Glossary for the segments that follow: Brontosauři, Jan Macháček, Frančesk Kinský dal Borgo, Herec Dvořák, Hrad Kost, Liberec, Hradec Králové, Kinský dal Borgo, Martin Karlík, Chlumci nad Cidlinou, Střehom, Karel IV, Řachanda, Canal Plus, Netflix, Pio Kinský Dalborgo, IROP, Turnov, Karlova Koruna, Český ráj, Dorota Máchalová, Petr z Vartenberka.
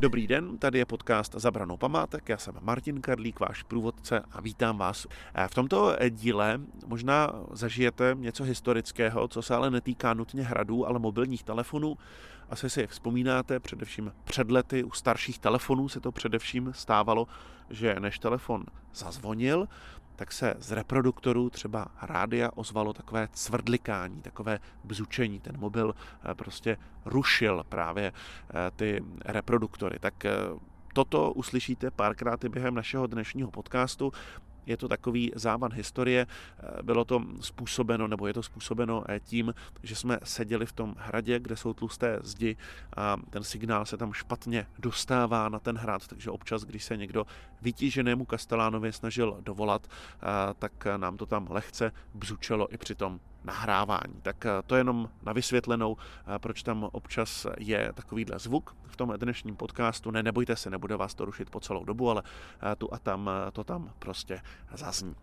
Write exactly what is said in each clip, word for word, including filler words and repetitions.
Dobrý den, tady je podcast Za branou památek, já jsem Martin Karlík, váš průvodce a vítám vás. V tomto díle možná zažijete něco historického, co se ale netýká nutně hradů, ale mobilních telefonů. Asi si vzpomínáte, především před lety, u starších telefonů se to především stávalo, že než telefon zazvonil, tak se z reproduktorů třeba rádia ozvalo takové cvrdlikání, takové bzučení. Ten mobil prostě rušil právě ty reproduktory. Tak toto uslyšíte párkrát i během našeho dnešního podcastu. Je to takový závan historie, bylo to způsobeno, nebo je to způsobeno tím, že jsme seděli v tom hradě, kde jsou tlusté zdi a ten signál se tam špatně dostává na ten hrad, takže občas, když se někdo vytíženému Kastelánově snažil dovolat, tak nám to tam lehce bzučelo i při tom nahrávání. Tak to jenom na vysvětlenou, proč tam občas je takovýhle zvuk v tom dnešním podcastu. Ne, nebojte se, nebude vás to rušit po celou dobu, ale tu a tam to tam prostě zazní.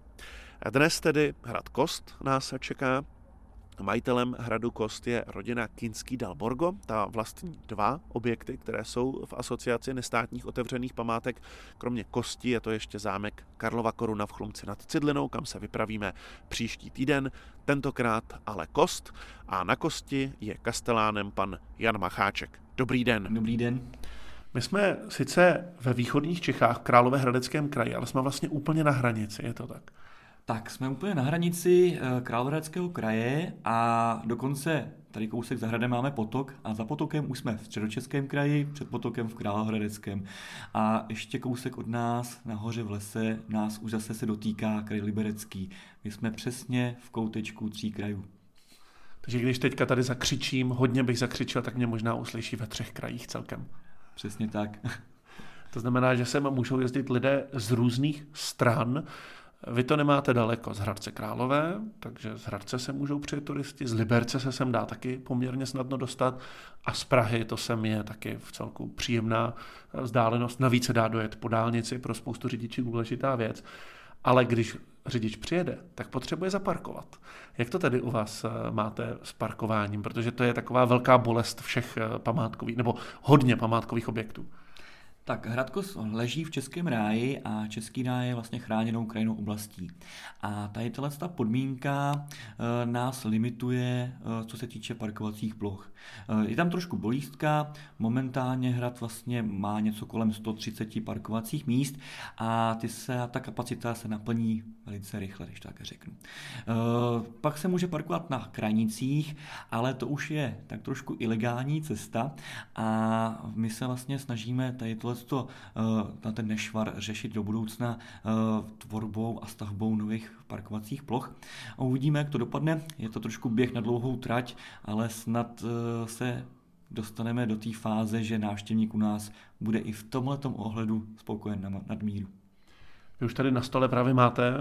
Dnes tedy hrad Kost nás čeká. Majitelem hradu Kost je rodina Kinský dal Borgo. Ta vlastní dva objekty, které jsou v asociaci nestátních otevřených památek. Kromě Kosti je to ještě zámek Karlova Koruna v Chlumci nad Cidlinou, kam se vypravíme příští týden. Tentokrát ale Kost a na Kosti je kastelánem pan Jan Macháček. Dobrý den. Dobrý den. My jsme sice ve východních Čechách, v Královéhradeckém kraji, ale jsme vlastně úplně na hranici, je to tak? Tak, jsme úplně na hranici Královéhradeckého kraje a dokonce tady kousek za hradem máme potok a za potokem už jsme v Středočeském kraji, před potokem v Královéhradeckém. A ještě kousek od nás, nahoře v lese, nás už zase se dotýká kraj Liberecký. My jsme přesně v koutečku tří krajů. Takže když teďka tady zakřičím, hodně bych zakřičil, tak mě možná uslyší ve třech krajích celkem. Přesně tak. To znamená, že sem můžou jezdit lidé z různých stran. Vy to nemáte daleko z Hradce Králové, takže z Hradce se můžou přijet turisti, z Liberce se sem dá taky poměrně snadno dostat a z Prahy to sem je taky vcelku příjemná vzdálenost. Navíc se dá dojet po dálnici, pro spoustu řidičů důležitá věc. Ale když řidič přijede, tak potřebuje zaparkovat. Jak to tady u vás máte s parkováním? Protože to je taková velká bolest všech památkových, nebo hodně památkových objektů. Tak hrad Kost leží v Českém ráji a Český ráj je vlastně chráněnou krajinnou oblastí. A tady ta podmínka e, nás limituje, e, co se týče parkovacích ploch. E, je tam trošku bolístka, momentálně hrad vlastně má něco kolem sto třicet parkovacích míst a ty se, ta kapacita se naplní velice rychle, když tak řeknu. E, pak se může parkovat na kranicích, ale to už je tak trošku ilegální cesta a my se vlastně snažíme tady tohle to, na ten nešvar řešit do budoucna tvorbou a stavbou nových parkovacích ploch. A uvidíme, jak to dopadne. Je to trošku běh na dlouhou trať, ale snad se dostaneme do té fáze, že návštěvník u nás bude i v tomhletom ohledu spokojen nad míru. Vy už tady na stole právě máte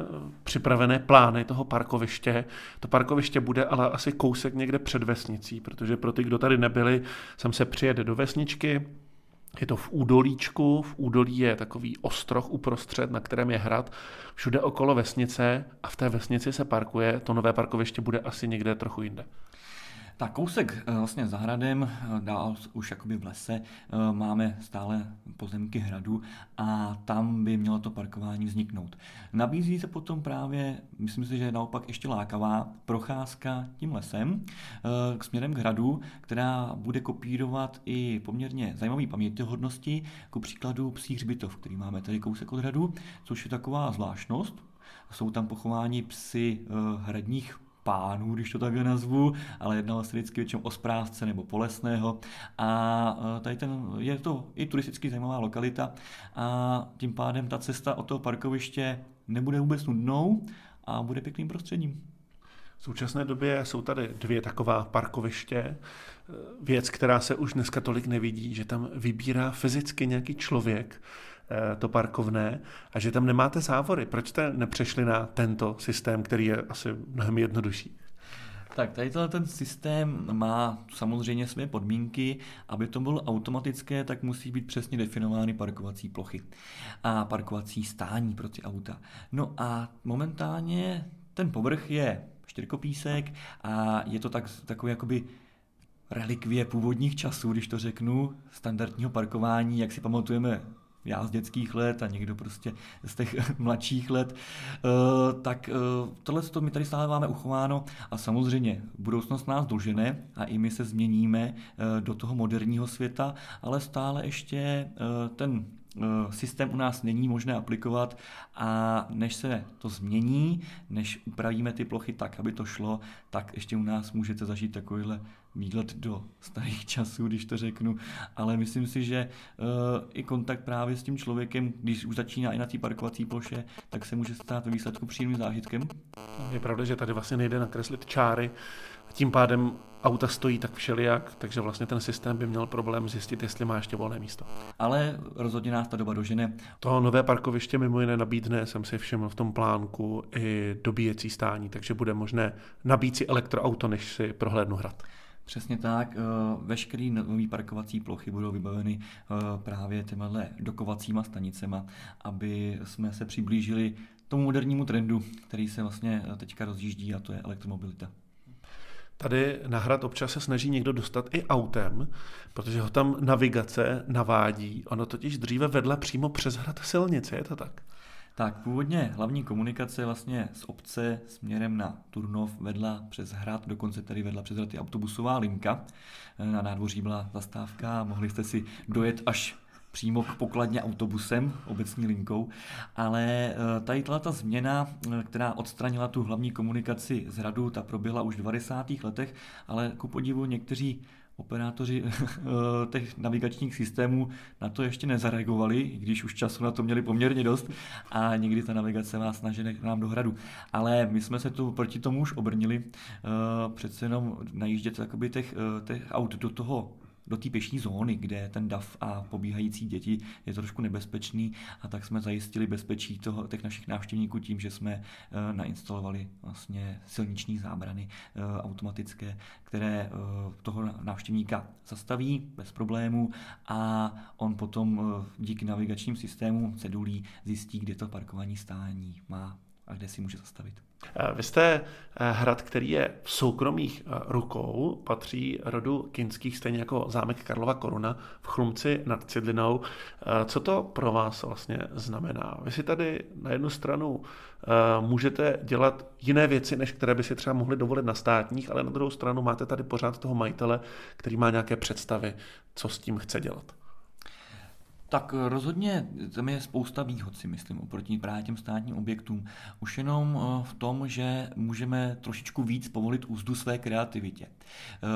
připravené plány toho parkoviště. To parkoviště bude ale asi kousek někde před vesnicí, protože pro ty, kdo tady nebyli, sem se přijede do vesničky. Je to v údolíčku, v údolí je takový ostroh uprostřed, na kterém je hrad, všude okolo vesnice a v té vesnici se parkuje, to nové parkoviště bude asi někde trochu jinde. Tak kousek vlastně za hradem, dál už jakoby v lese, máme stále pozemky hradu a tam by mělo to parkování vzniknout. Nabízí se potom právě, myslím si, že naopak ještě lákavá procházka tím lesem k směrem k hradu, která bude kopírovat i poměrně zajímavé pamětihodnosti, jako příkladu psí hřbitov, který máme tady kousek od hradu, což je taková zvláštnost. Jsou tam pochováni psi hradních pánů, když to takhle nazvu, ale jednalo se vždycky většinou o správce nebo polesného. A tady ten, je to i turisticky zajímavá lokalita a tím pádem ta cesta od toho parkoviště nebude vůbec nudnou a bude pěkným prostředím. V současné době jsou tady dvě taková parkoviště. Věc, která se už dneska tolik nevidí, že tam vybírá fyzicky nějaký člověk to parkovné a že tam nemáte závory. Proč jste nepřešli na tento systém, který je asi mnohem jednodušší? Tak tady ten systém má samozřejmě své podmínky. Aby to bylo automatické, tak musí být přesně definovány parkovací plochy a parkovací stání pro ty auta. No a momentálně ten povrch je štěrkopísek a je to tak, takový jakoby relikvie původních časů, když to řeknu, standardního parkování, jak si pamatujeme já z dětských let a někdo prostě z těch mladších let, tak tohle to my tady stále máme uchováno a samozřejmě budoucnost nás dožene a i my se změníme do toho moderního světa, ale stále ještě ten systém u nás není možné aplikovat a než se to změní, než upravíme ty plochy tak, aby to šlo, tak ještě u nás můžete zažít takovýhle výlet do starých časů, když to řeknu, ale myslím si, že uh, i kontakt právě s tím člověkem, když už začíná i na té parkovací ploše, tak se může stát ve výsledku příjemným zážitkem. Je pravda, že tady vlastně nejde nakreslit čáry, tím pádem auta stojí tak všelijak, takže vlastně ten systém by měl problém zjistit, jestli má ještě volné místo. Ale rozhodně nás ta doba dožene. To nové parkoviště mimo jiné nabídne, jsem si všiml v tom plánku, i dobíjecí stání, takže bude možné nabít si elektroauto, než si prohlédnu Hrad. Přesně tak, veškeré nové parkovací plochy budou vybaveny právě těmihle dokovacíma stanicema, aby jsme se přiblížili tomu modernímu trendu, který se vlastně teďka rozjíždí, a to je elektromobilita. Tady na Hrad občas se snaží někdo dostat i autem, protože ho tam navigace navádí. Ono totiž dříve vedla přímo přes Hrad silnice, je to tak? Tak původně hlavní komunikace vlastně z obce směrem na Turnov vedla přes Hrad, dokonce tady vedla přes Hrad i autobusová linka. Na nádvoří byla zastávka, mohli jste si dojet až přímo k pokladně autobusem, obecní linkou, ale tady ta změna, která odstranila tu hlavní komunikaci z Hradu, ta proběhla už v dvacátých letech, ale ku podivu někteří operátoři těch navigačních systémů na to ještě nezareagovali, i když už času na to měli poměrně dost a někdy ta navigace má snažene k nám do Hradu. Ale my jsme se tu proti tomu už obrnili, přece jenom najíždět těch, těch aut do toho do té pěšní zóny, kde ten dav a pobíhající děti je trošku nebezpečný, a tak jsme zajistili bezpečí toho, těch našich návštěvníků tím, že jsme e, nainstalovali vlastně silniční zábrany e, automatické, které e, toho návštěvníka zastaví bez problémů a on potom e, díky navigačním systému cedulí zjistí, kde to parkování stání má a kde si může zastavit. Vy jste hrad, který je v soukromých rukou, patří rodu Kinských, stejně jako zámek Karlova Koruna v Chlumci nad Cidlinou. Co to pro vás vlastně znamená? Vy si tady na jednu stranu můžete dělat jiné věci, než které by si třeba mohli dovolit na státních, ale na druhou stranu máte tady pořád toho majitele, který má nějaké představy, co s tím chce dělat. Tak rozhodně tam je spousta výhod, si myslím, oproti právě těm státním objektům. Už jenom v tom, že můžeme trošičku víc povolit úzdu své kreativitě.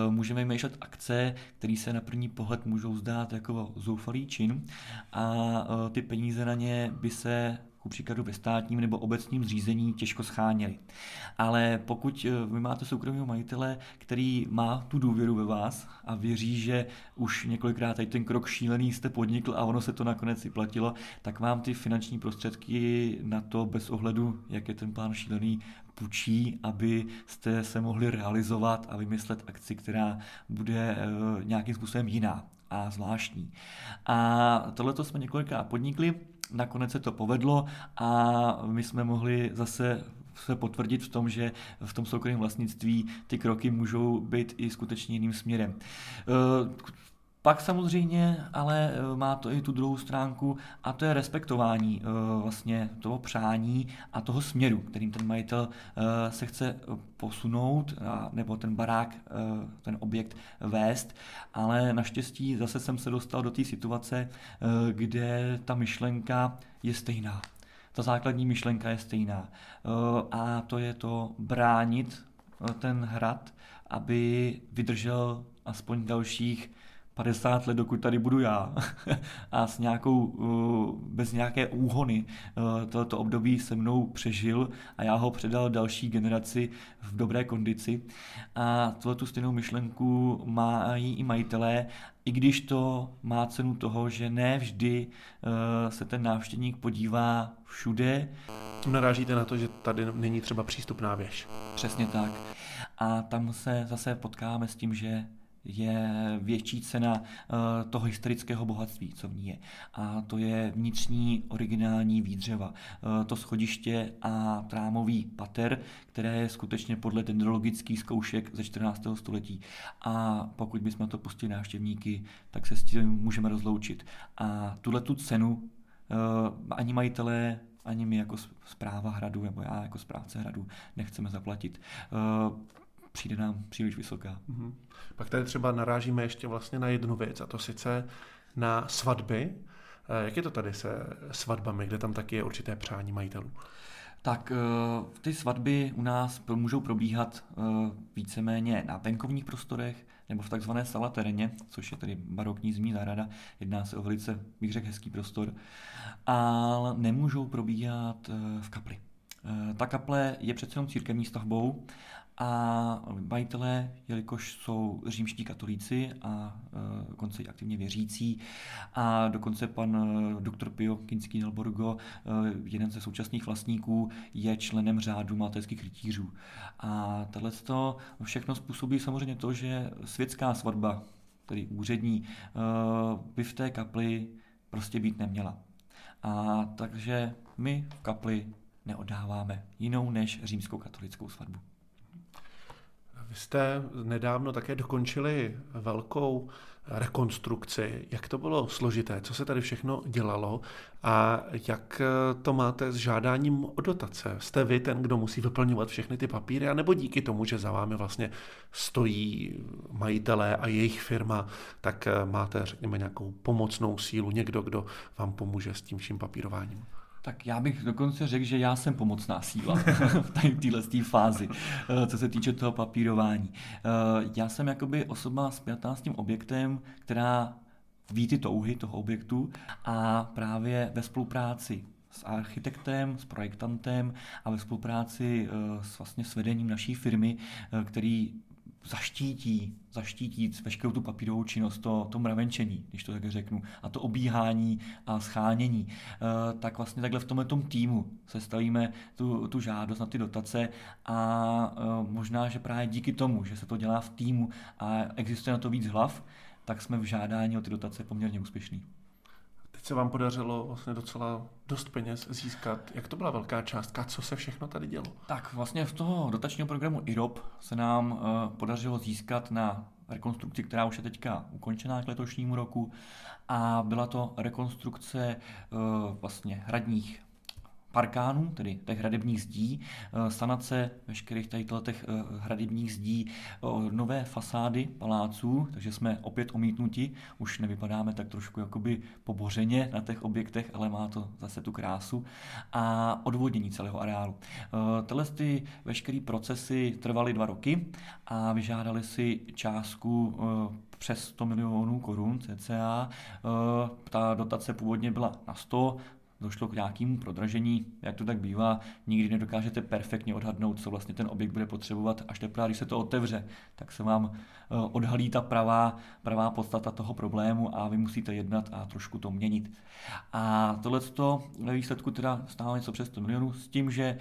Můžeme vymýšlet akce, které se na první pohled můžou zdát jako zoufalý čin, a ty peníze na ně by se ku příkladu ve státním nebo obecním zřízení těžko scháněli. Ale pokud vy máte soukromého majitele, který má tu důvěru ve vás a věří, že už několikrát tady ten krok šílený jste podnikl a ono se to nakonec i platilo, tak vám ty finanční prostředky na to bez ohledu, jak je ten plán šílený, půjčí, abyste se mohli realizovat a vymyslet akci, která bude nějakým způsobem jiná a zvláštní. A tohleto jsme několikrát podnikli, nakonec se to povedlo a my jsme mohli zase se potvrdit v tom, že v tom soukromém vlastnictví ty kroky můžou být i skutečně jiným směrem. Pak samozřejmě, ale má to i tu druhou stránku, a to je respektování vlastně toho přání a toho směru, kterým ten majitel se chce posunout, nebo ten barák, ten objekt vést, ale naštěstí zase jsem se dostal do té situace, kde ta myšlenka je stejná. Ta základní myšlenka je stejná a to je to bránit ten hrad, aby vydržel aspoň dalších padesát let, dokud tady budu já, a s nějakou, bez nějaké úhony tohoto období se mnou přežil a já ho předal další generaci v dobré kondici. A tu stejnou myšlenku mají i majitelé, i když to má cenu toho, že ne vždy se ten návštěvník podívá všude. Narážíte na to, že tady není třeba přístupná věž. Přesně tak. A tam se zase potkáme s tím, že je větší cena toho historického bohatství, co v ní je. A to je vnitřní originální výdřeva. To schodiště a trámový pater, které je skutečně podle dendrologických zkoušek ze čtrnáctého století. A pokud bychom to pustili návštěvníky, tak se s tím můžeme rozloučit. A tuhletu cenu ani majitelé, ani my jako správa hradu, nebo já jako správce hradu nechceme zaplatit. Přijde nám příliš vysoká. Mm-hmm. Pak tady třeba narážíme ještě vlastně na jednu věc, a to sice na svatby. Jak je to tady se svatbami, kde tam taky je určité přání majitelů? Tak ty svatby u nás můžou probíhat víceméně na venkovních prostorech nebo v takzvané sala teréně, což je tedy barokní zimní zahrada. Jedná se o velice, bych řekl, hezký prostor. Ale nemůžou probíhat v kapli. Ta kaple je přece jenom církevní stavbou a majitelé, jelikož jsou římští katolíci a dokonce aktivně věřící, a dokonce pan doktor Pio Kinský Dalborgo, jeden ze současných vlastníků, je členem řádu maltézských rytířů. A tohleto všechno způsobí samozřejmě to, že světská svatba, tedy úřední, by v té kapli prostě být neměla. A takže my v kapli neoddáváme jinou než římskou katolickou svatbu. Vy jste nedávno také dokončili velkou rekonstrukci. Jak to bylo složité? Co se tady všechno dělalo? A jak to máte s žádáním o dotace? Jste vy ten, kdo musí vyplňovat všechny ty papíry? A nebo díky tomu, že za vámi vlastně stojí majitelé a jejich firma, tak máte, řekněme, nějakou pomocnou sílu, někdo, kdo vám pomůže s tím vším papírováním? Tak já bych dokonce řekl, že já jsem pomocná síla v této fázi, co se týče toho papírování. Já jsem jakoby osoba spjatá s tím objektem, která ví ty touhy toho objektu, a právě ve spolupráci s architektem, s projektantem a ve spolupráci s, vlastně s vedením naší firmy, který zaštítí, zaštítí veškerou tu papírovou činnost, to, to mravenčení, když to tak řeknu, a to obíhání a schánění, e, tak vlastně takhle v tomhletom týmu sestavíme tu, tu žádost na ty dotace a e, možná, že právě díky tomu, že se to dělá v týmu a existuje na to víc hlav, tak jsme v žádání o ty dotace poměrně úspěšní. Teď se vám podařilo vlastně docela dost peněz získat. Jak to byla velká částka? Co se všechno tady dělo? Tak vlastně z toho dotačního programu I R O P se nám uh, podařilo získat na rekonstrukci, která už je teďka ukončená k letošnímu roku, a byla to rekonstrukce uh, vlastně hradních parkánů, tedy těch hradebních zdí, sanace veškerých těch hradebních zdí, nové fasády paláců, takže jsme opět omítnuti, už nevypadáme tak trošku jakoby pobořeně na těch objektech, ale má to zase tu krásu, a odvodnění celého areálu. Tyhle ty veškeré procesy trvaly dva roky a vyžádali si částku přes sto milionů korun cca. Ta dotace původně byla na sto, došlo k nějakému prodražení, jak to tak bývá, nikdy nedokážete perfektně odhadnout, co vlastně ten objekt bude potřebovat, až teprve, když se to otevře, tak se vám odhalí ta pravá, pravá podstata toho problému a vy musíte jednat a trošku to měnit. A tohleto ve výsledku teda stálo něco přes sto milionů, s tím, že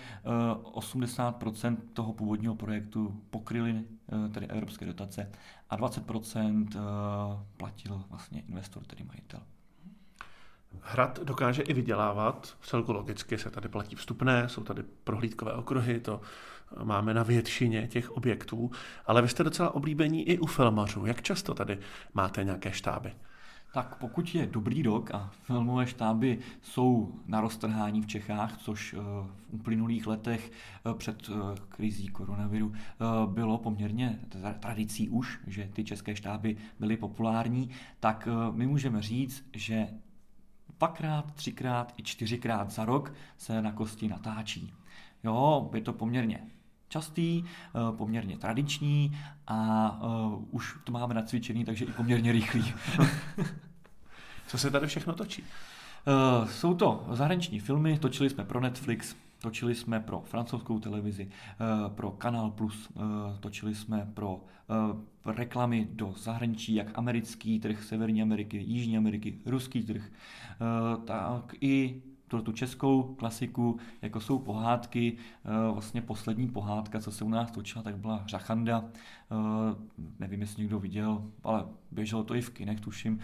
osmdesát procent toho původního projektu pokryly tedy evropské dotace a dvacet procent platil vlastně investor, tedy majitel. Hrad dokáže i vydělávat, vcelku logicky se tady platí vstupné, jsou tady prohlídkové okruhy, to máme na většině těch objektů, ale vy jste docela oblíbení i u filmařů. Jak často tady máte nějaké štáby? Tak pokud je dobrý rok a filmové štáby jsou na roztrhání v Čechách, což v uplynulých letech před krizí koronaviru bylo poměrně tradicí už, že ty české štáby byly populární, tak my můžeme říct, že dvakrát, třikrát i čtyřikrát za rok se na Kosti natáčí. Jo, je to poměrně častý, poměrně tradiční a uh, už to máme nacvičený, takže i poměrně rychlý. Co se tady všechno točí? Uh, jsou to zahraniční filmy, točili jsme pro Netflix, točili jsme pro francouzskou televizi, pro Canal Plus, točili jsme pro reklamy do zahraničí, jak americký trh, Severní Ameriky, Jižní Ameriky, ruský trh, tak i tu českou klasiku, jako jsou pohádky. Vlastně poslední pohádka, co se u nás točila, tak byla Řachanda. Nevím, jestli někdo viděl, ale běželo to i v kinech, tuším.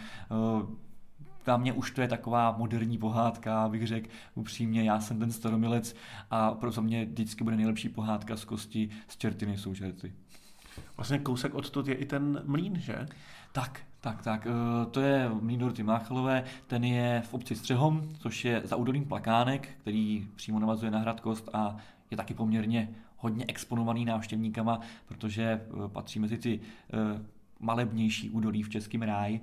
Na mě už to je taková moderní pohádka, bych řekl upřímně, já jsem ten staromilec a pro mě vždycky bude nejlepší pohádka z kosti, z čerty nejsou čerty. Vlastně kousek odtud je i ten mlýn, že? Tak, tak, tak. To je mlýn Doroty Máchalové, ten je v obci Střehom, což je za údolím Plakánek, který přímo navazuje na Hrad Kost a je taky poměrně hodně exponovaný návštěvníkama, protože patří mezi ty malebnější údolí v Českém ráji.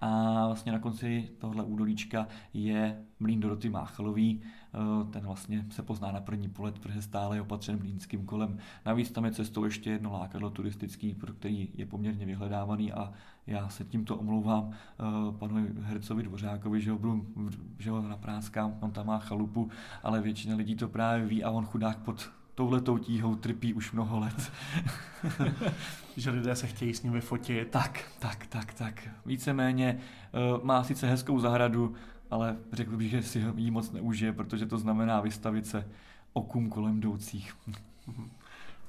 A vlastně na konci tohle údolíčka je mlýn Doroty Máchalový. Ten vlastně se pozná na první pohled, protože stále je opatřen mlýnským kolem. Navíc tam je cestou ještě jedno lákadlo turistický, pro který je poměrně vyhledávaný a já se tímto omlouvám panu Hercovi Dvořákovi, že ho, budu, že ho napráskám, on tam má chalupu, ale většina lidí to právě ví a on chudák pod touhletou tíhou trpí už mnoho let. Že lidé se chtějí s nimi fotit. Tak, tak, tak, tak. Víceméně uh, má sice hezkou zahradu, ale řekl bych, že si ji moc neužije, protože to znamená vystavit se okům kolem jdoucích.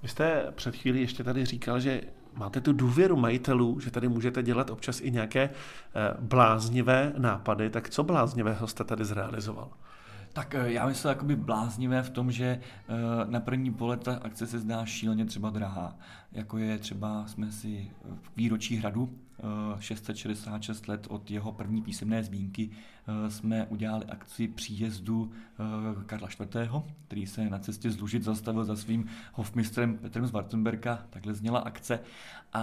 Vy jste před chvílí ještě tady říkal, že máte tu důvěru majitelů, že tady můžete dělat občas i nějaké uh, bláznivé nápady. Tak co bláznivého jste tady zrealizoval? Tak já myslím jakoby bláznivé v tom, že na první pohled ta akce se zdá šíleně třeba drahá. Jako je třeba, jsme si v výročí hradu, šest set šedesát šest let od jeho první písemné zmínky, jsme udělali akci příjezdu Karla čtvrtého., který se na cestě z Lužic zastavil za svým hofmistrem Petrem z Vartenberka. Takhle zněla akce a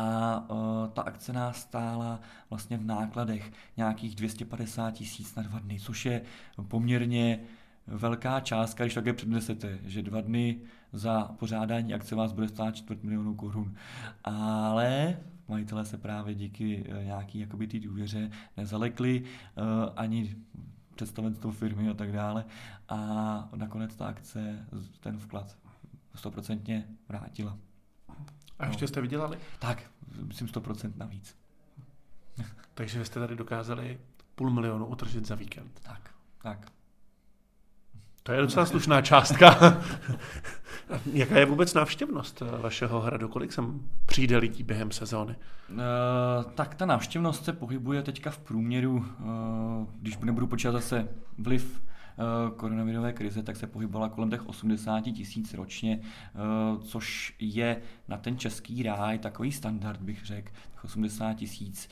ta akce nás stála vlastně v nákladech nějakých dvě stě padesát tisíc na dva dny, což je poměrně velká částka, když také přednesete, že dva dny za pořádání akce vás bude stát čtvrt milionů korun. Ale majitelé se právě díky nějaký jakoby té důvěře nezalekli, ani představenstvo firmy a tak dále. A nakonec ta akce ten vklad stoprocentně vrátila. A ještě jste vydělali? Tak, myslím sto procent navíc. Takže vy jste tady dokázali půl milionu utržit za víkend. Tak, tak. To je docela slušná částka. Jaká je vůbec návštěvnost vašeho hradu? Kolik sem přijde lidí během sezóny? E, tak ta návštěvnost se pohybuje teďka v průměru, e, když nebudu počítat zase vliv e, koronavirové krize, tak se pohybovala kolem těch osmdesát tisíc ročně, e, což je na ten Český ráj takový standard, bych řekl. osmdesát tisíc.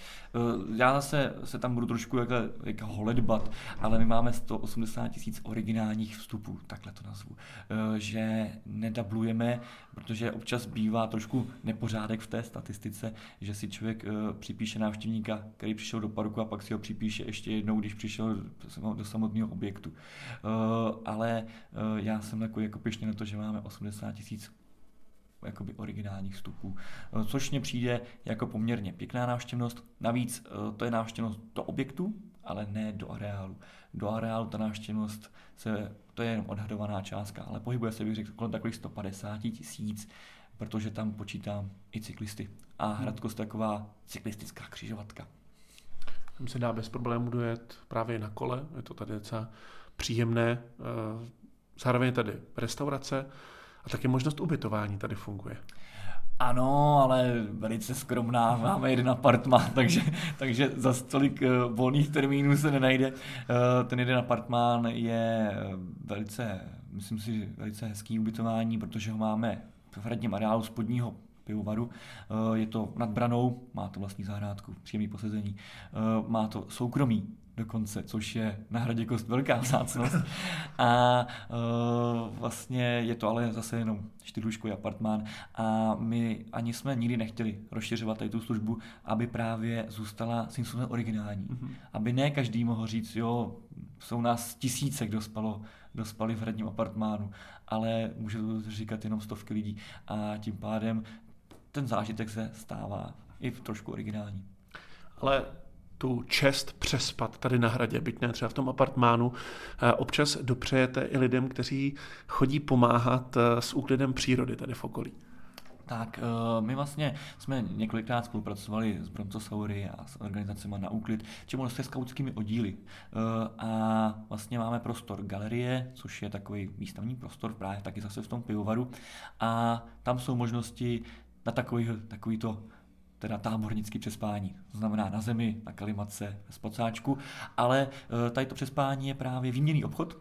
Já zase se tam budu trošku takhle jak holedbat, ale my máme sto osmdesát tisíc originálních vstupů, takhle to nazvu, že nedablujeme, protože občas bývá trošku nepořádek v té statistice, že si člověk připíše návštěvníka, který přišel do parku a pak si ho připíše ještě jednou, když přišel do samotného objektu. Ale já jsem takový jako pyšný na to, že máme osmdesát tisíc jakoby originálních vstupů, což mně přijde jako poměrně pěkná návštěvnost. Navíc to je návštěvnost do objektu, ale ne do areálu. Do areálu ta návštěvnost, se, to je jenom odhadovaná částka, ale pohybuje se, bych řekl, kolem takových sto padesát tisíc, protože tam počítám i cyklisty. A Hrad Kost taková cyklistická křižovatka. Tam se dá bez problémů dojet právě na kole, je to tady docela příjemné. Zároveň tady restaurace, a taky možnost ubytování tady funguje. Ano, ale velice skromná, máme jeden apartmán, takže, takže za tolik volných termínů se nenajde. Ten jeden apartmán je velice, myslím si, velice hezký ubytování, protože ho máme v hradním areálu spodního pivovaru. Je to nad branou, má to vlastní zahrádku, příjemný posezení, má to soukromí dokonce, což je na Hradě Kost velká vzácnost. A e, vlastně je to ale zase jenom čtyřlůžkový apartmán a my ani jsme nikdy nechtěli rozšiřovat tady tu službu, aby právě zůstala svým způsobem originální. Mm-hmm. Aby ne každý mohl říct, jo, jsou nás tisíce, kdo spalo, kdo spali v hradním apartmánu, ale může to říkat jenom stovky lidí a tím pádem ten zážitek se stává i v trošku originální. Ale tu čest přespat tady na hradě, byť ne třeba v tom apartmánu, občas dopřejete i lidem, kteří chodí pomáhat s úklidem přírody tady v okolí. Tak my vlastně jsme několikrát spolupracovali s Brontosaury a s organizacemi Na úklid, čemu se skautskými oddíly. A vlastně máme prostor galerie, což je takový výstavní prostor právě taky zase v tom pivovaru. A tam jsou možnosti na takový, takový to teda tábornický přespání, to znamená na zemi, na kalimatce, ve spacáčku, ale tady to přespání je právě výměnný obchod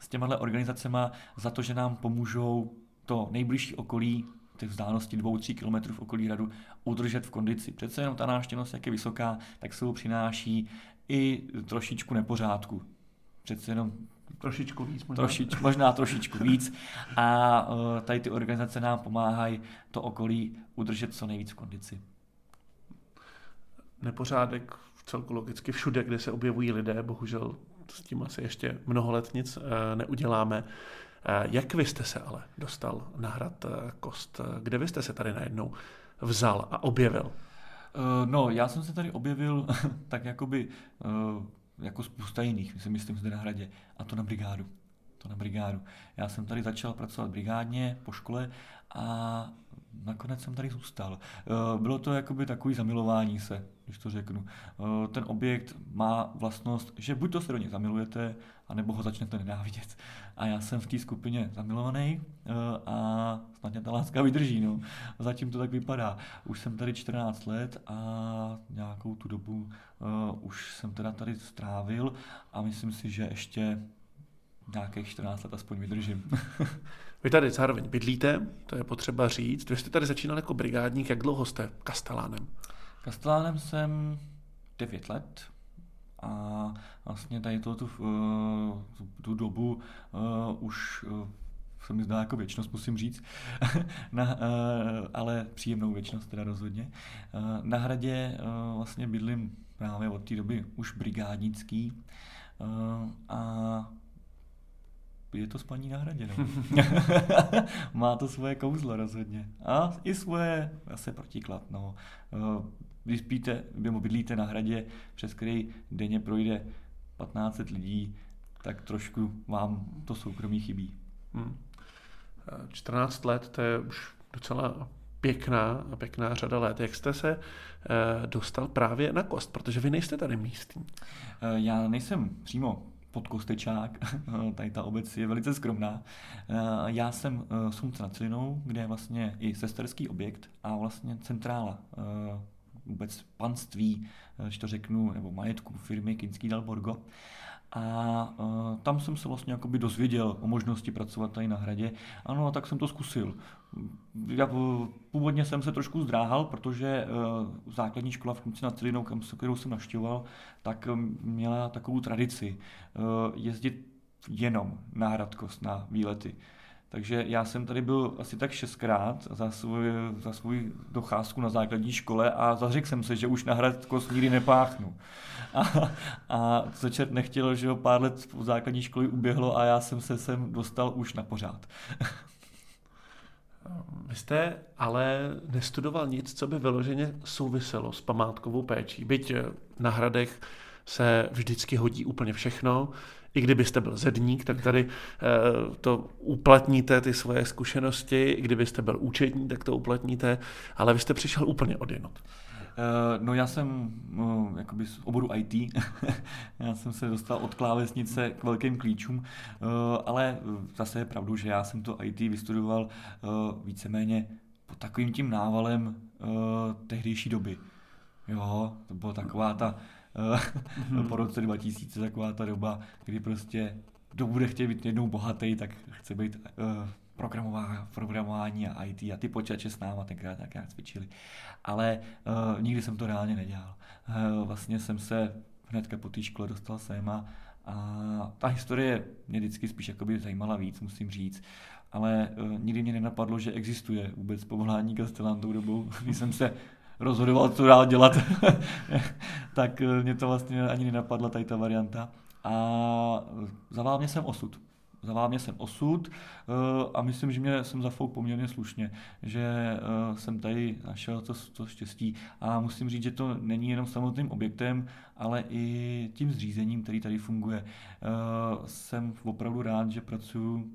s těmahle organizacema za to, že nám pomůžou to nejbližší okolí, ty vzdálenosti dva až tři kilometry v okolí hradu udržet v kondici. Přece jenom ta návštěvnost, jak je vysoká, tak se přináší i trošičku nepořádku. Přece jenom trošičku víc, možná, trošič, možná trošičku víc. A tady ty organizace nám pomáhají to okolí udržet co nejvíc v kondici. Nepořádek vcelku logicky všude, kde se objevují lidé, bohužel s tím asi ještě mnoho let nic neuděláme. Jak vy jste se ale dostal na Hrad Kost? Kde vy jste se tady najednou vzal a objevil? No, já jsem se tady objevil tak jakoby, jako spousta jiných, my si myslím zde na hradě, a to na brigádu. To na brigádu. Já jsem tady začal pracovat brigádně po škole a nakonec jsem tady zůstal. Bylo to jakoby takový zamilování se, když to řeknu. Ten objekt má vlastnost, že buď to se do něj zamilujete, anebo ho začnete nenávidět. A já jsem v té skupině zamilovaný a snad mě ta láska vydrží. No. Zatím to tak vypadá. Už jsem tady čtrnáct let a nějakou tu dobu už jsem teda tady strávil a myslím si, že ještě nějakých čtrnáct let aspoň vydržím. Vy tady zároveň bydlíte, to je potřeba říct. Vy jste tady začínal jako brigádník, jak dlouho jste kastelánem? Kastelánem jsem devět let a vlastně tady tu, tu, tu dobu uh, už uh, se mi zdá jako věčnost, musím říct, na, uh, ale příjemnou věčnost teda rozhodně. Uh, na hradě uh, vlastně bydlím právě od té doby už brigádnický uh, a je to spaní na hradě, no. Má to svoje kouzlo rozhodně. A i svoje zase protiklad, no. Když spíte, nebo bydlíte na hradě, přes který denně projde patnáct set lidí, tak trošku vám to soukromí chybí. Hmm. čtrnáct let, to je už docela pěkná, pěkná řada let. Jak jste se dostal právě na Kost? Protože vy nejste tady místní. Já nejsem přímo podkostečák, tady ta obec je velice skromná. Já jsem Slunce nad Cidlinou, kde je vlastně i sesterský objekt a vlastně centrála vůbec panství, když to řeknu, nebo majetku firmy Kinský dal Borgo. A tam jsem se vlastně jakoby dozvěděl o možnosti pracovat tady na hradě. Ano, a tak jsem to zkusil. Já původně jsem se trošku zdráhal, protože základní škola v Kunčíně nad Cidlinou, kterou jsem navštěvoval, tak měla takovou tradici jezdit jenom na Hrad Kost, na výlety. Takže já jsem tady byl asi tak šestkrát za svůj, za svůj docházku na základní škole a zařekl jsem se, že už na Hrad Kost nikdy nepáchnu. A, a co čert nechtěl, že ho pár let v základní školy uběhlo a já jsem se sem dostal už na pořád. Vy jste ale nestudoval nic, co by vyloženě souviselo s památkovou péčí. Byť na hradech se vždycky hodí úplně všechno. I kdybyste byl zedník, tak tady to uplatníte, ty svoje zkušenosti. I kdybyste byl účetní, tak to uplatníte. Ale vy jste přišel úplně odjenut. No já jsem no, jakoby z oboru í té, já jsem se dostal od klávesnice k velkým klíčům, ale zase je pravdou, že já jsem to í té vystudoval víceméně pod takovým tím návalem tehdejší doby. Jo, to byla taková ta po roce dva tisíce, taková ta doba, kdy prostě kdo bude chtět být jednou bohatý, tak chce být uh, programování a í té a ty počítače s náma tenkrát nějak cvičili. Ale uh, nikdy jsem to reálně nedělal. Uh, vlastně jsem se hnedka po té škole dostal sem a, a ta historie mě vždycky spíš jakoby zajímala víc, musím říct. Ale uh, nikdy mě nenapadlo, že existuje vůbec povolání kastelán tou dobou, když jsem se rozhodoval, co dál dělat, tak mě to vlastně ani nenapadla tady ta varianta. A zavál mě jsem osud. Zavál mě jsem osud a myslím, že mě jsem zafouk poměrně slušně, že jsem tady našel to, to štěstí. A musím říct, že to není jenom samotným objektem, ale i tím zřízením, který tady funguje. Jsem opravdu rád, že pracuji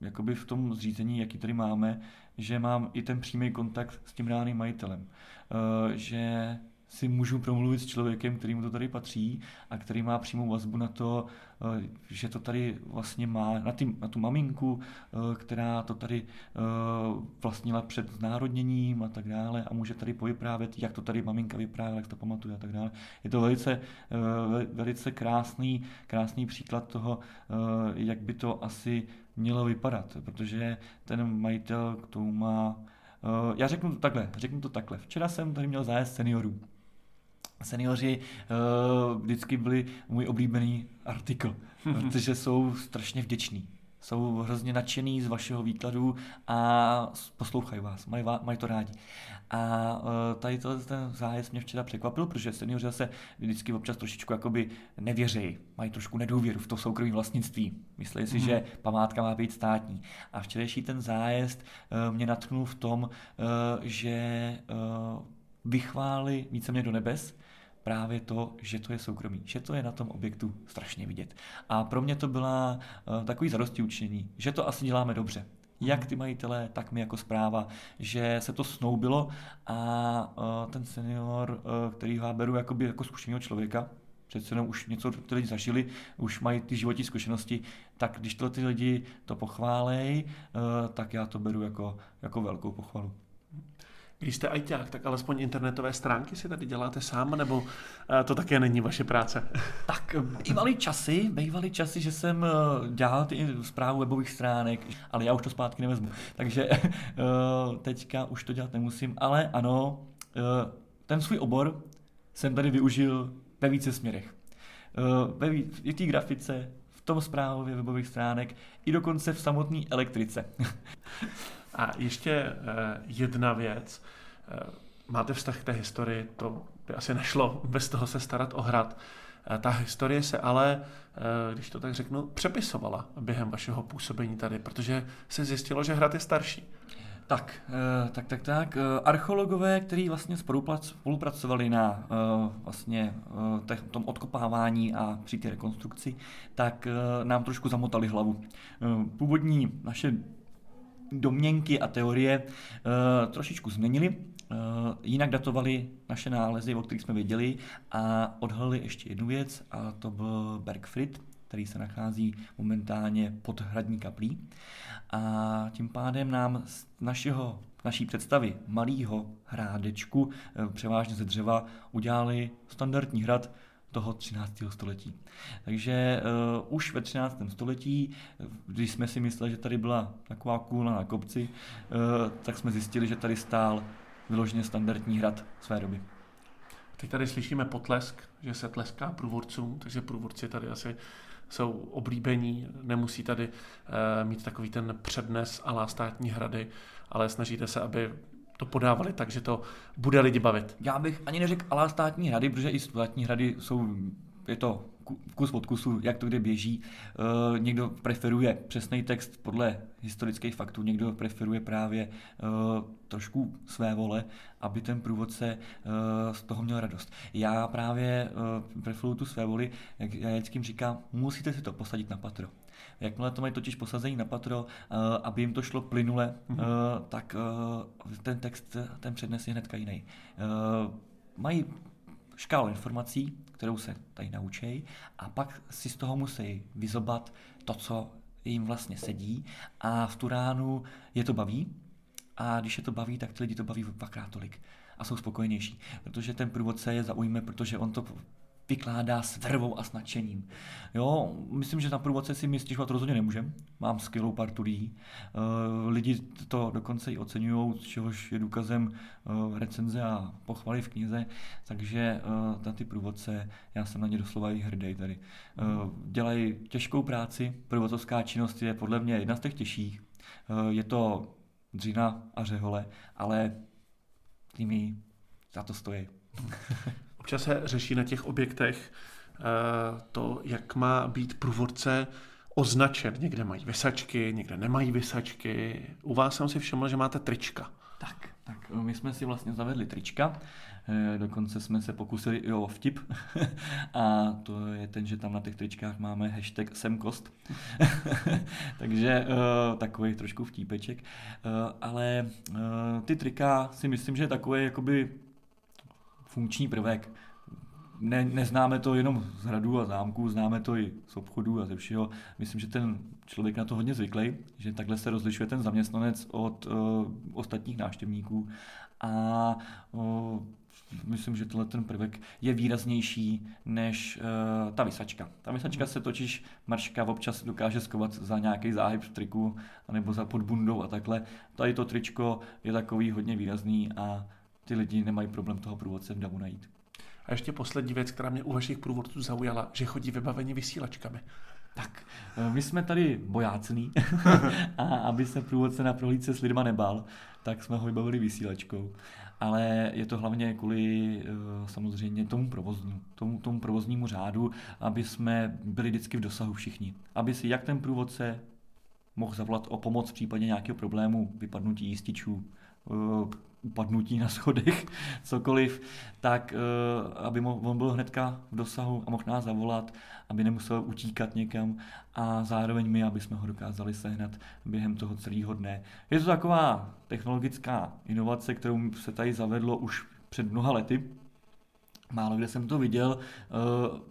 jakoby v tom zřízení, jaký tady máme, že mám i ten přímý kontakt s tím reálným majitelem. Že si můžu promluvit s člověkem, který mu to tady patří a který má přímou vazbu na to, že to tady vlastně má, na, tý, na tu maminku, která to tady vlastnila před znárodněním a tak dále a může tady povyprávět, jak to tady maminka vyprávěla, jak to pamatuje a tak dále. Je to velice, velice krásný, krásný příklad toho, jak by to asi mělo vypadat, protože ten majitel k tomu má... Já řeknu to takhle, řeknu to takhle. Včera jsem tady měl zájezd seniorů. Seniori uh, vždycky byli můj oblíbený artikl, protože jsou strašně vděční. Jsou hrozně nadšený z vašeho výkladu a poslouchají vás, mají, mají to rádi. A tady ten zájezd mě včera překvapil, protože seniori se vždycky občas trošičku jakoby nevěří, mají trošku nedůvěru v to soukromé vlastnictví. Myslí si, mm-hmm. že památka má být státní. A včerejší ten zájezd mě natknul v tom, že vychváli víceméně do nebes, právě to, že to je soukromí, že to je na tom objektu strašně vidět. A pro mě to byla uh, takový zadostiučinění, že to asi děláme dobře. Jak ty majitelé, tak mi jako správa, že se to snoubilo a uh, ten senior, uh, který ho beru jakoby jako zkušeného člověka, přece jenom už něco ty lidi zažili, už mají ty životní zkušenosti, tak když to ty lidi to pochválej, uh, tak já to beru jako, jako velkou pochvalu. Když jste ajťák, tak alespoň internetové stránky si tady děláte sám, nebo to také není vaše práce? Tak bývaly časy, bývaly časy, že jsem dělal ty zprávu webových stránek, ale já už to zpátky nevezmu. Takže teďka už to dělat nemusím, ale ano, ten svůj obor jsem tady využil ve více směrech. Ve víc, v té grafice, v tom zprávě webových stránek i dokonce v samotné elektrice. A ještě jedna věc, máte vztah k té historii, to by asi nešlo bez toho se starat o hrad. Ta historie se ale, když to tak řeknu, přepisovala během vašeho působení tady, protože se zjistilo, že hrad je starší. Tak, tak, tak, tak. Archeologové, kteří vlastně spolupracovali na vlastně tom odkopávání a při té rekonstrukci, tak nám trošku zamotali hlavu. Původní naše domněnky a teorie uh, trošičku změnili, uh, jinak datovali naše nálezy, o kterých jsme věděli, a odhalili ještě jednu věc, a to byl Bergfried, který se nachází momentálně pod hradní kaplí. A tím pádem nám z našeho, naší představy malého hrádečku, uh, převážně ze dřeva, udělali standardní hrad toho třináctého století. Takže uh, už ve třináctém století, když jsme si mysleli, že tady byla taková kůla na kopci, uh, tak jsme zjistili, že tady stál vyloženě standardní hrad své doby. Teď tady slyšíme potlesk, že se tleská průvodcům, takže průvodci tady asi jsou oblíbení, nemusí tady uh, mít takový ten přednes a la státní hrady, ale snažíte se, aby to podávali tak, že to bude lidi bavit. Já bych ani neřekl alá státní hrady, protože i státní hrady jsou, je to kus od kusu, jak to kde běží. E, někdo preferuje přesný text podle historických faktů, někdo preferuje právě e, trošku své vole, aby ten průvodce e, z toho měl radost. Já právě e, preferuju tu své voli, jak já vždycky říkám, musíte si to posadit na patro. Jakmile to mají totiž posazení na patro, uh, aby jim to šlo plynule, mm-hmm. uh, tak uh, ten text, ten přednes je hnedka jiný. Uh, mají škálu informací, kterou se tady naučí, a pak si z toho musí vyzobat to, co jim vlastně sedí, a v tu ránu je to baví, a když je to baví, tak ty lidi to baví dvakrát tolik a jsou spokojenější, protože ten průvodce je zaujme, protože on to vykládá s vervou a s nadšením. Jo, myslím, že na průvodce si my stěžovat rozhodně nemůžeme. Mám skvělou partu lidí. E, lidi to dokonce i oceňují, čehož je důkazem e, recenze a pochvaly v knize. Takže e, na ty průvodce, já jsem na ně doslova i hrdý tady. E, dělají těžkou práci. Průvodcovská činnost je podle mě jedna z těch těžších. E, je to dřina a řehole, ale tím za to stojí. Občas se řeší na těch objektech to, jak má být průvodce označen. Někde mají visačky, někde nemají visačky. U vás jsem si všiml, že máte trička. Tak, tak. my jsme si vlastně zavedli trička, dokonce jsme se pokusili i o vtip a to je ten, že tam na těch tričkách máme hashtag Jsem Kost, takže takový trošku vtípeček, ale ty trika si myslím, že je takový jakoby funkční prvek. Ne, neznáme to jenom z hradů a zámků, známe to i z obchodů a ze všeho. Myslím, že ten člověk na to hodně zvyklý, že takhle se rozlišuje ten zaměstnanec od uh, ostatních návštěvníků a uh, myslím, že tohle ten prvek je výraznější než uh, ta visačka. Ta visačka se totiž marška občas dokáže skovat za nějaký záhyb v triku nebo za podbundou a takhle. Tady to tričko je takový hodně výrazný a ty lidi nemají problém toho průvodce v davu najít. A ještě poslední věc, která mě u vašich průvodců zaujala, že chodí vybaveni vysílačkami. Tak, my jsme tady bojácní a aby se průvodce na prohlídce s lidma nebál, tak jsme ho vybavili vysílačkou. Ale je to hlavně kvůli samozřejmě tomu provoznímu, tomu, tomu provoznímu řádu, aby jsme byli vždycky v dosahu všichni. Aby si jak ten průvodce mohl zavolat o pomoc v případě nějakého problému, vypadnutí jističů, upadnutí na schodech, cokoliv, tak aby on byl hnedka v dosahu a mohl nás zavolat, aby nemusel utíkat někam a zároveň my, aby jsme ho dokázali sehnat během toho celého dne. Je to taková technologická inovace, kterou se tady zavedlo už před mnoha lety. Málo kde jsem to viděl,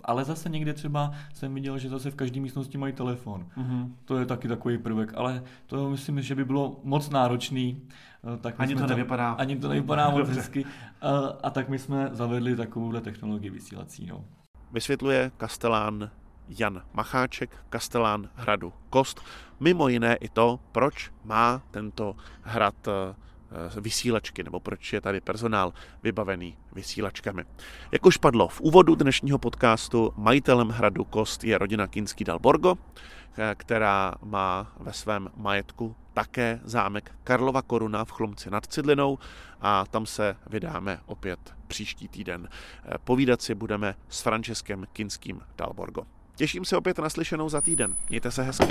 ale zase někde třeba jsem viděl, že zase v každé místnosti mají telefon. Mm-hmm. To je taky takový prvek, ale to myslím, že by bylo moc náročný. Tak ani, to tam, ani to nevypadá. Ani to nevypadá moc hezky. A, a tak my jsme zavedli takovouhle technologii vysílací. No. Vysvětluje kastelán Jan Macháček, kastelán hradu Kost. Mimo jiné i to, proč má tento hrad vysílačky, nebo proč je tady personál vybavený vysílačkami. Jak už padlo v úvodu dnešního podcastu, majitelem hradu Kost je rodina Kinský dal Borgo, která má ve svém majetku také zámek Karlova Koruna v Chlumci nad Cidlinou a tam se vydáme opět příští týden. Povídat si budeme s Frančeskem Kinským dal Borgo. Těším se opět na slyšenou za týden. Mějte se hezky.